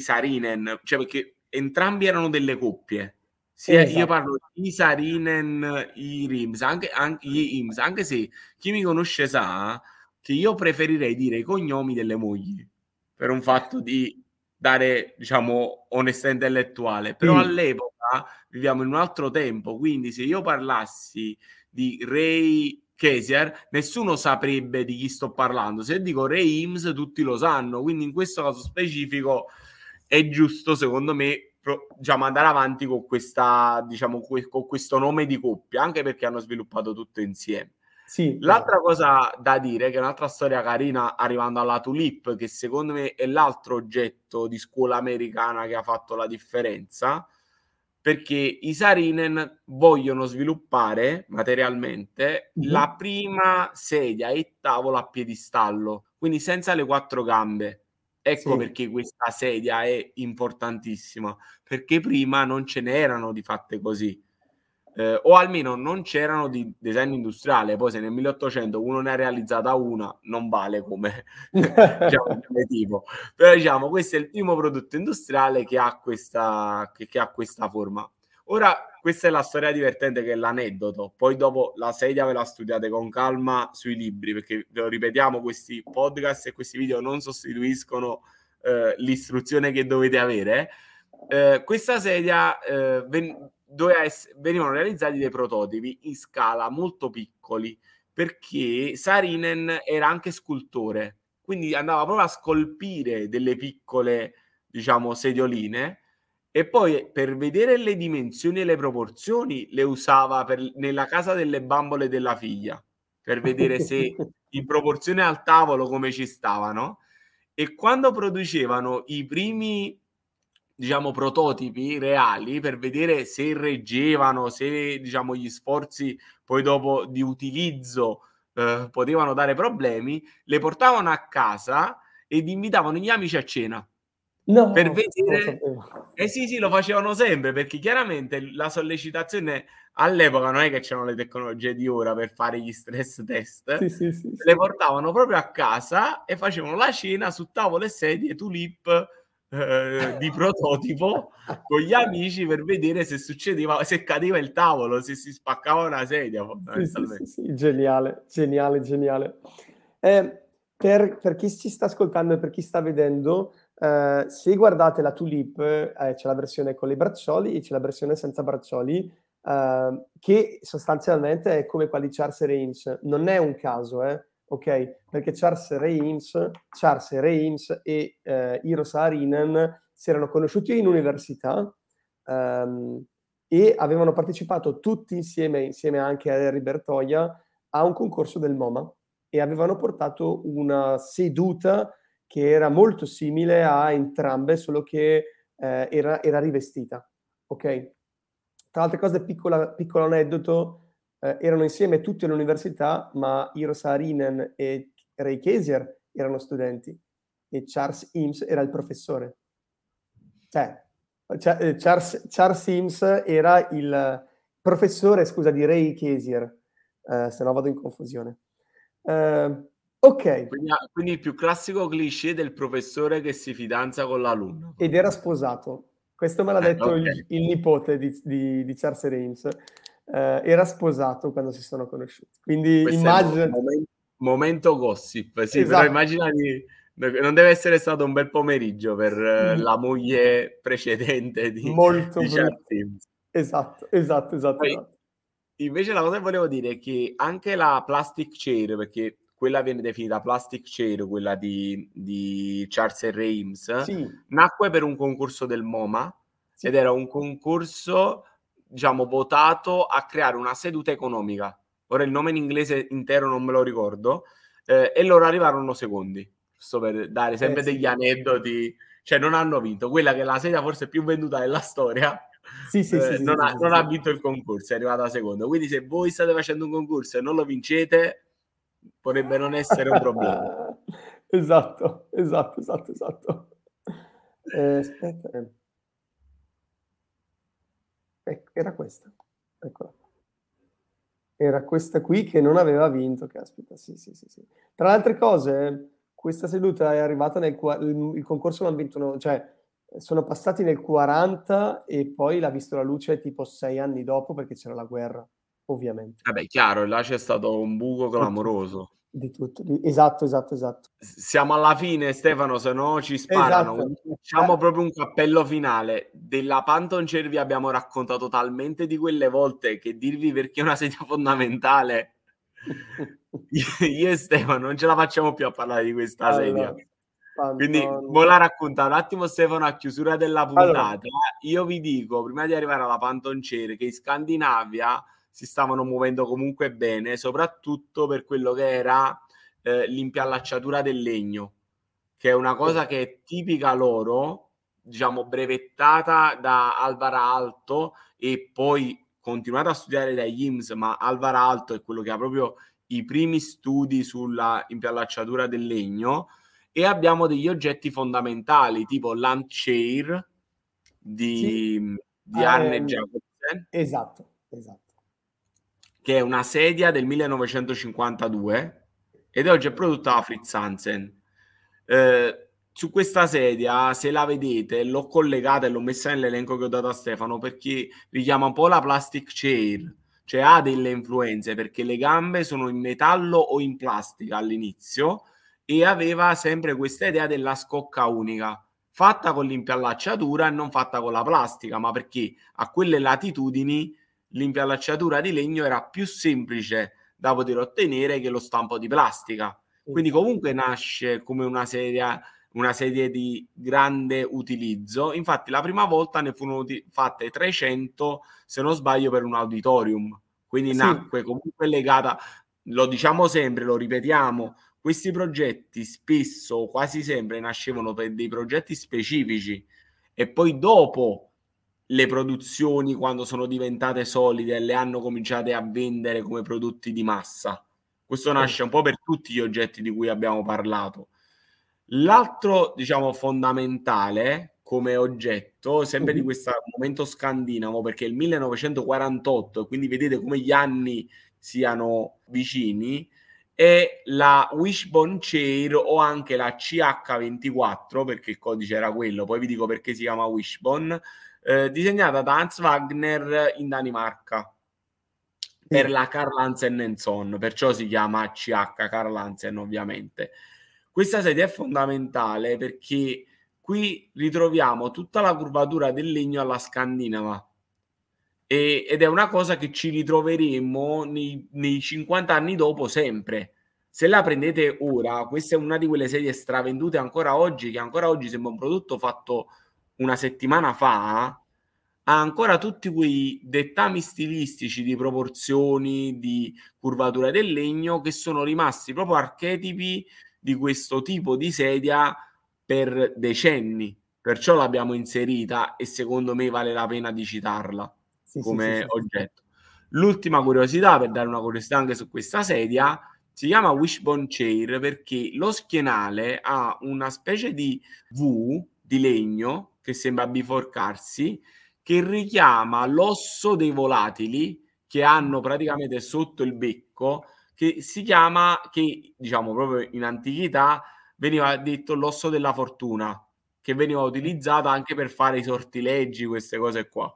Saarinen, cioè, perché entrambi erano delle coppie. Sia, esatto. Io parlo di Saarinen, i Rims, anche gli Eames, anche se chi mi conosce sa che io preferirei dire i cognomi delle mogli, per un fatto di dare, onestà intellettuale. Però all'epoca viviamo in un altro tempo, quindi se io parlassi di Ray Kaiser, nessuno saprebbe di chi sto parlando. Se dico Ray Eames, tutti lo sanno, quindi in questo caso specifico è giusto, secondo me, andare avanti con questa, con questo nome di coppia, anche perché hanno sviluppato tutto insieme. Sì. L'altra cosa da dire, che è un'altra storia carina, arrivando alla Tulip, che secondo me è l'altro oggetto di scuola americana che ha fatto la differenza, perché i Saarinen vogliono sviluppare materialmente la prima sedia e tavola a piedistallo, quindi senza le 4 gambe. Ecco, sì, perché questa sedia è importantissima, perché prima non ce n'erano di fatte così, o almeno non c'erano di design industriale. Poi se nel 1800 uno ne ha realizzata una, non vale come tipo. Però questo è il primo prodotto industriale che ha questa forma. Ora, questa è la storia divertente, che è l'aneddoto. Poi dopo la sedia ve la studiate con calma sui libri, perché, ve lo ripetiamo, questi podcast e questi video non sostituiscono l'istruzione che dovete avere. Questa sedia venivano realizzati dei prototipi in scala molto piccoli, perché Saarinen era anche scultore, quindi andava proprio a scolpire delle piccole sedioline, e poi, per vedere le dimensioni e le proporzioni, le usava nella casa delle bambole della figlia, per vedere se in proporzione al tavolo come ci stavano. E quando producevano i primi prototipi reali, per vedere se reggevano, se gli sforzi poi dopo di utilizzo potevano dare problemi, le portavano a casa ed invitavano gli amici a cena. No, per vedere, sì, lo facevano sempre, perché chiaramente la sollecitazione all'epoca non è che c'erano le tecnologie di ora per fare gli stress test, le portavano proprio a casa e facevano la cena su tavolo e sedie Tulip di prototipo con gli amici per vedere se succedeva, se cadeva il tavolo, se si spaccava una sedia. Geniale. Per chi ci sta ascoltando e per chi sta vedendo, se guardate la Tulip, c'è la versione con le braccioli e c'è la versione senza braccioli, che sostanzialmente è come quella di Charles Eames. Non è un caso, ok? Perché Charles Eames e Eero Saarinen si erano conosciuti in università e avevano partecipato tutti insieme anche a Henry Bertoia, a un concorso del MoMA, e avevano portato una seduta che era molto simile a entrambe, solo che era rivestita, ok? Tra altre cose, piccolo aneddoto, erano insieme tutti all'università, ma Eero Saarinen e Ray Kaiser erano studenti e Charles Eames era il professore. Charles Eames era il professore, di Ray Kaiser, se no vado in confusione. Ok. Quindi il più classico cliché del professore che si fidanza con l'alunno. Ed era sposato. Questo me l'ha detto il nipote di Charles Eames. Era sposato quando si sono conosciuti. Quindi immagina... Momento gossip. Sì, esatto. Però immaginati... Non deve essere stato un bel pomeriggio per la moglie precedente di Charles Eames. Esatto. Poi, invece la cosa che volevo dire è che anche la Plastic Chair, perché... quella viene definita Plastic Chair, quella di Charles Eames, nacque per un concorso del MoMA, ed era un concorso, votato a creare una seduta economica. Ora il nome in inglese intero non me lo ricordo, e loro arrivarono secondi, giusto per dare sempre degli aneddoti, non hanno vinto. Quella che è la sedia forse più venduta della storia, non ha vinto il concorso, è arrivata seconda. Quindi se voi state facendo un concorso e non lo vincete... potrebbe non essere un problema. Esatto. Aspetta. Era questa. Eccola. Era questa qui che non aveva vinto, caspita. Sì. Tra le altre cose, questa seduta è arrivata il concorso l'hanno vinto, sono passati nel 40 e poi l'ha visto la luce tipo 6 anni dopo, perché c'era la guerra. Ovviamente. Vabbè, chiaro, là c'è stato un buco clamoroso. Di tutto. Esatto. Siamo alla fine, Stefano, se no ci sparano. Esatto. Facciamo proprio un cappello finale. Della Panton Chair vi abbiamo raccontato talmente di quelle volte che dirvi perché è una sedia fondamentale. Io e Stefano non ce la facciamo più a parlare di questa sedia. Quindi vola raccontare un attimo, Stefano, a chiusura della puntata. Allora. Io vi dico, prima di arrivare alla Panton Chair, che in Scandinavia si stavano muovendo comunque bene, soprattutto per quello che era l'impiallacciatura del legno, che è una cosa che è tipica loro, brevettata da Alvar Aalto e poi continuata a studiare da Eames, ma Alvar Aalto è quello che ha proprio i primi studi sulla impiallacciatura del legno. E abbiamo degli oggetti fondamentali, tipo l'Handchair di Arne Jacobsen. Esatto. Che è una sedia del 1952 ed oggi è prodotta da Fritz Hansen. Su questa sedia, se la vedete, l'ho collegata e l'ho messa nell'elenco che ho dato a Stefano, perché richiama un po' la Plastic Chair, ha delle influenze, perché le gambe sono in metallo o in plastica all'inizio, e aveva sempre questa idea della scocca unica, fatta con l'impiallacciatura e non fatta con la plastica, ma perché a quelle latitudini l'impiallacciatura di legno era più semplice da poter ottenere che lo stampo di plastica. Quindi comunque nasce come una sedia di grande utilizzo. Infatti la prima volta ne furono fatte 300, se non sbaglio, per un auditorium. Quindi nacque comunque legata, lo diciamo sempre, lo ripetiamo, questi progetti spesso, quasi sempre, nascevano per dei progetti specifici e poi dopo le produzioni, quando sono diventate solide, le hanno cominciate a vendere come prodotti di massa. Questo nasce un po' per tutti gli oggetti di cui abbiamo parlato. L'altro, diciamo, fondamentale come oggetto, sempre di questo momento scandinavo, perché è il 1948, quindi vedete come gli anni siano vicini, è la Wishbone Chair o anche la CH24, perché il codice era quello, poi vi dico perché si chiama Wishbone, disegnata da Hans Wagner in Danimarca per la Carl Hansen & Son, perciò si chiama CH Carl Hansen, ovviamente. Questa sedia è fondamentale perché qui ritroviamo tutta la curvatura del legno alla scandinava ed è una cosa che ci ritroveremo nei 50 anni dopo sempre. Se la prendete ora, questa è una di quelle sedie stravendute ancora oggi, che ancora oggi sembra un prodotto fatto una settimana fa, ha ancora tutti quei dettami stilistici di proporzioni, di curvatura del legno che sono rimasti proprio archetipi di questo tipo di sedia per decenni, perciò l'abbiamo inserita e secondo me vale la pena di citarla oggetto. L'ultima curiosità, per dare una curiosità anche su questa sedia, si chiama Wishbone Chair perché lo schienale ha una specie di V di legno che sembra biforcarsi, che richiama l'osso dei volatili che hanno praticamente sotto il becco, che diciamo proprio in antichità veniva detto l'osso della fortuna, che veniva utilizzata anche per fare i sortileggi, queste cose qua.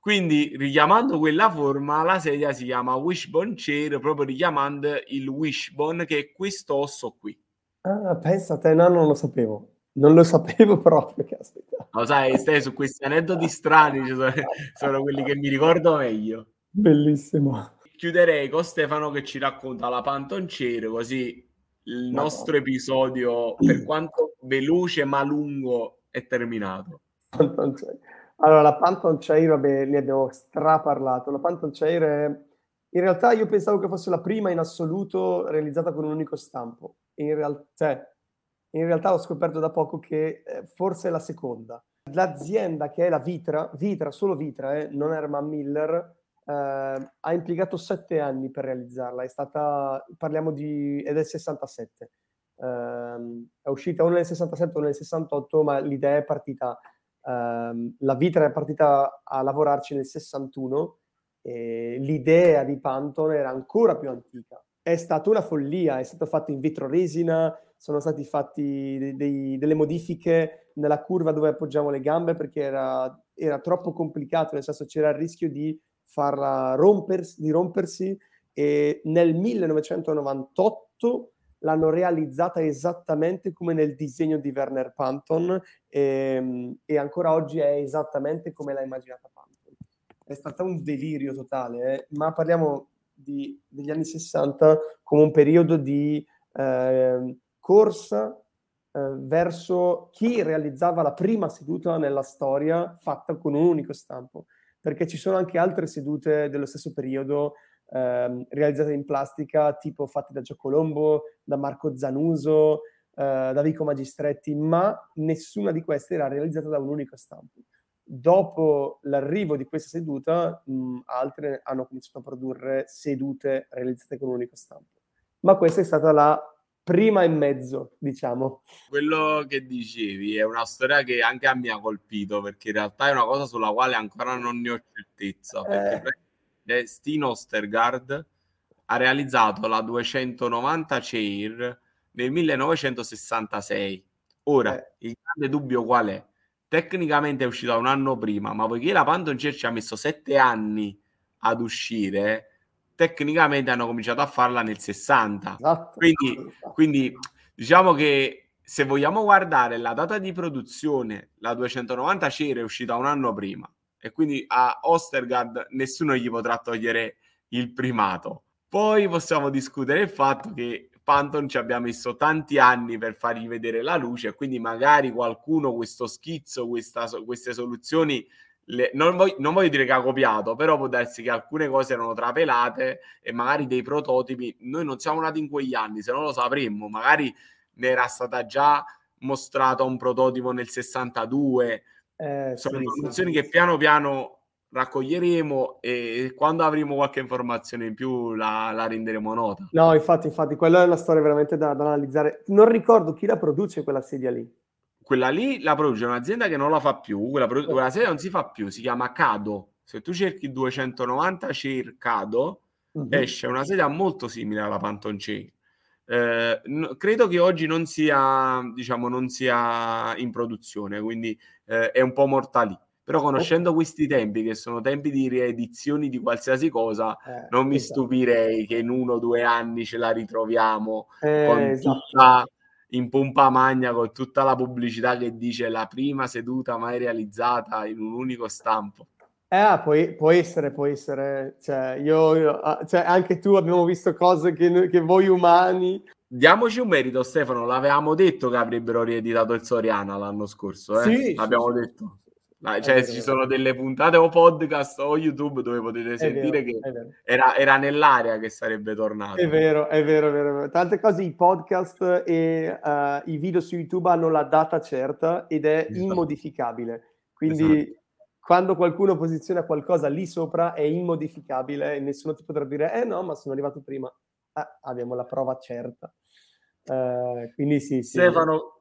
Quindi richiamando quella forma la sedia si chiama Wishbone Chair, proprio richiamando il wishbone, che è questo osso qui. Ah, pensa a te, no, non lo sapevo proprio. Lo sai, stai su questi aneddoti strani, sono quelli che mi ricordo meglio. Bellissimo. Chiuderei con Stefano che ci racconta la Panton Chair, così il nostro episodio, per quanto veloce ma lungo, è terminato. Allora, la Panton Chair, vabbè, ne abbiamo straparlato. La Panton Chair è... in realtà io pensavo che fosse la prima in assoluto realizzata con un unico stampo. In realtà ho scoperto da poco che forse è la seconda. L'azienda che è la Vitra, solo Vitra, non Herman Miller, ha impiegato 7 anni per realizzarla. È del 67. È uscita o nel 67 o nel 68, ma l'idea è partita. La Vitra è partita a lavorarci nel 61 e l'idea di Panton era ancora più antica. È stata una follia, è stato fatto in vetroresina, sono stati fatti delle modifiche nella curva dove appoggiamo le gambe perché era troppo complicato, nel senso c'era il rischio di farla rompersi, e nel 1998 l'hanno realizzata esattamente come nel disegno di Werner Panton e ancora oggi è esattamente come l'ha immaginata Panton. È stato un delirio totale, ma parliamo degli anni 60 come un periodo di corsa verso chi realizzava la prima seduta nella storia fatta con un unico stampo, perché ci sono anche altre sedute dello stesso periodo realizzate in plastica, tipo fatte da Gio Colombo, da Marco Zanuso, da Vico Magistretti, ma nessuna di queste era realizzata da un unico stampo. Dopo l'arrivo di questa seduta, altre hanno cominciato a produrre sedute realizzate con un unico stampo. Ma questa è stata la prima e mezzo, diciamo. Quello che dicevi è una storia che anche a me ha colpito, perché in realtà è una cosa sulla quale ancora non ne ho certezza, perché Steen Ostergaard ha realizzato la 290 Chair nel 1966. Ora, il grande dubbio qual è? Tecnicamente è uscita un anno prima, ma poiché la Panton Chair ci ha messo 7 anni ad uscire, tecnicamente hanno cominciato a farla nel 60. Esatto. Quindi diciamo che se vogliamo guardare la data di produzione, la 290 Chair è uscita un anno prima e quindi a Ostergaard nessuno gli potrà togliere il primato. Poi possiamo discutere il fatto che Panton ci abbia messo tanti anni per fargli vedere la luce, quindi magari qualcuno questo schizzo, queste soluzioni... Non voglio dire che ha copiato, però può darsi che alcune cose erano trapelate e magari dei prototipi, noi non siamo nati in quegli anni, se non lo sapremmo, magari ne era stata già mostrata un prototipo nel 62, sono soluzioni che piano piano raccoglieremo e quando avremo qualche informazione in più la renderemo nota. No, infatti, quella è una storia veramente da analizzare. Non ricordo chi la produce quella sedia lì. Quella lì la produce un'azienda che non la fa più, quella sedia non si fa più, si chiama Cado. Se tu cerchi 290 Chair Cado, esce una sedia molto simile alla Panton Chair. Credo che oggi non sia in produzione, quindi è un po' morta lì. Però conoscendo questi tempi, che sono tempi di riedizioni di qualsiasi cosa, non mi stupirei che in 1 o 2 anni ce la ritroviamo in pompa magna, con tutta la pubblicità che dice la prima seduta mai realizzata in un unico stampo. Può essere. Cioè, anche tu abbiamo visto cose che voi umani... Diamoci un merito, Stefano, l'avevamo detto che avrebbero rieditato il Soriana l'anno scorso, L'abbiamo detto. Cioè, ci sono delle puntate o podcast o YouTube dove potete sentire che era nell'area che sarebbe tornato. È vero. Tante cose, i podcast e i video su YouTube hanno la data certa ed è immodificabile. Quindi quando qualcuno posiziona qualcosa lì sopra è immodificabile e nessuno ti potrà dire no, ma sono arrivato prima. Abbiamo la prova certa. Quindi sì. Stefano,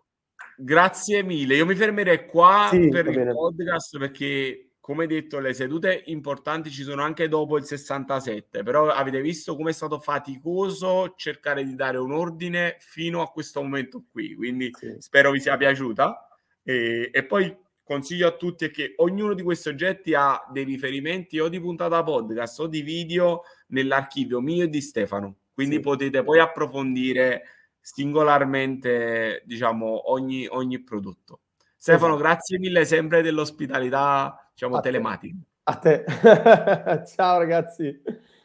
grazie mille, io mi fermerei qua per il podcast, perché come detto le sedute importanti ci sono anche dopo il 67, però avete visto come è stato faticoso cercare di dare un ordine fino a questo momento qui, quindi spero vi sia piaciuta e poi consiglio a tutti è che ognuno di questi oggetti ha dei riferimenti o di puntata podcast o di video nell'archivio mio e di Stefano, quindi potete poi approfondire singolarmente, diciamo, ogni prodotto. Stefano, grazie mille sempre dell'ospitalità, diciamo, telematica. A te. Ciao ragazzi.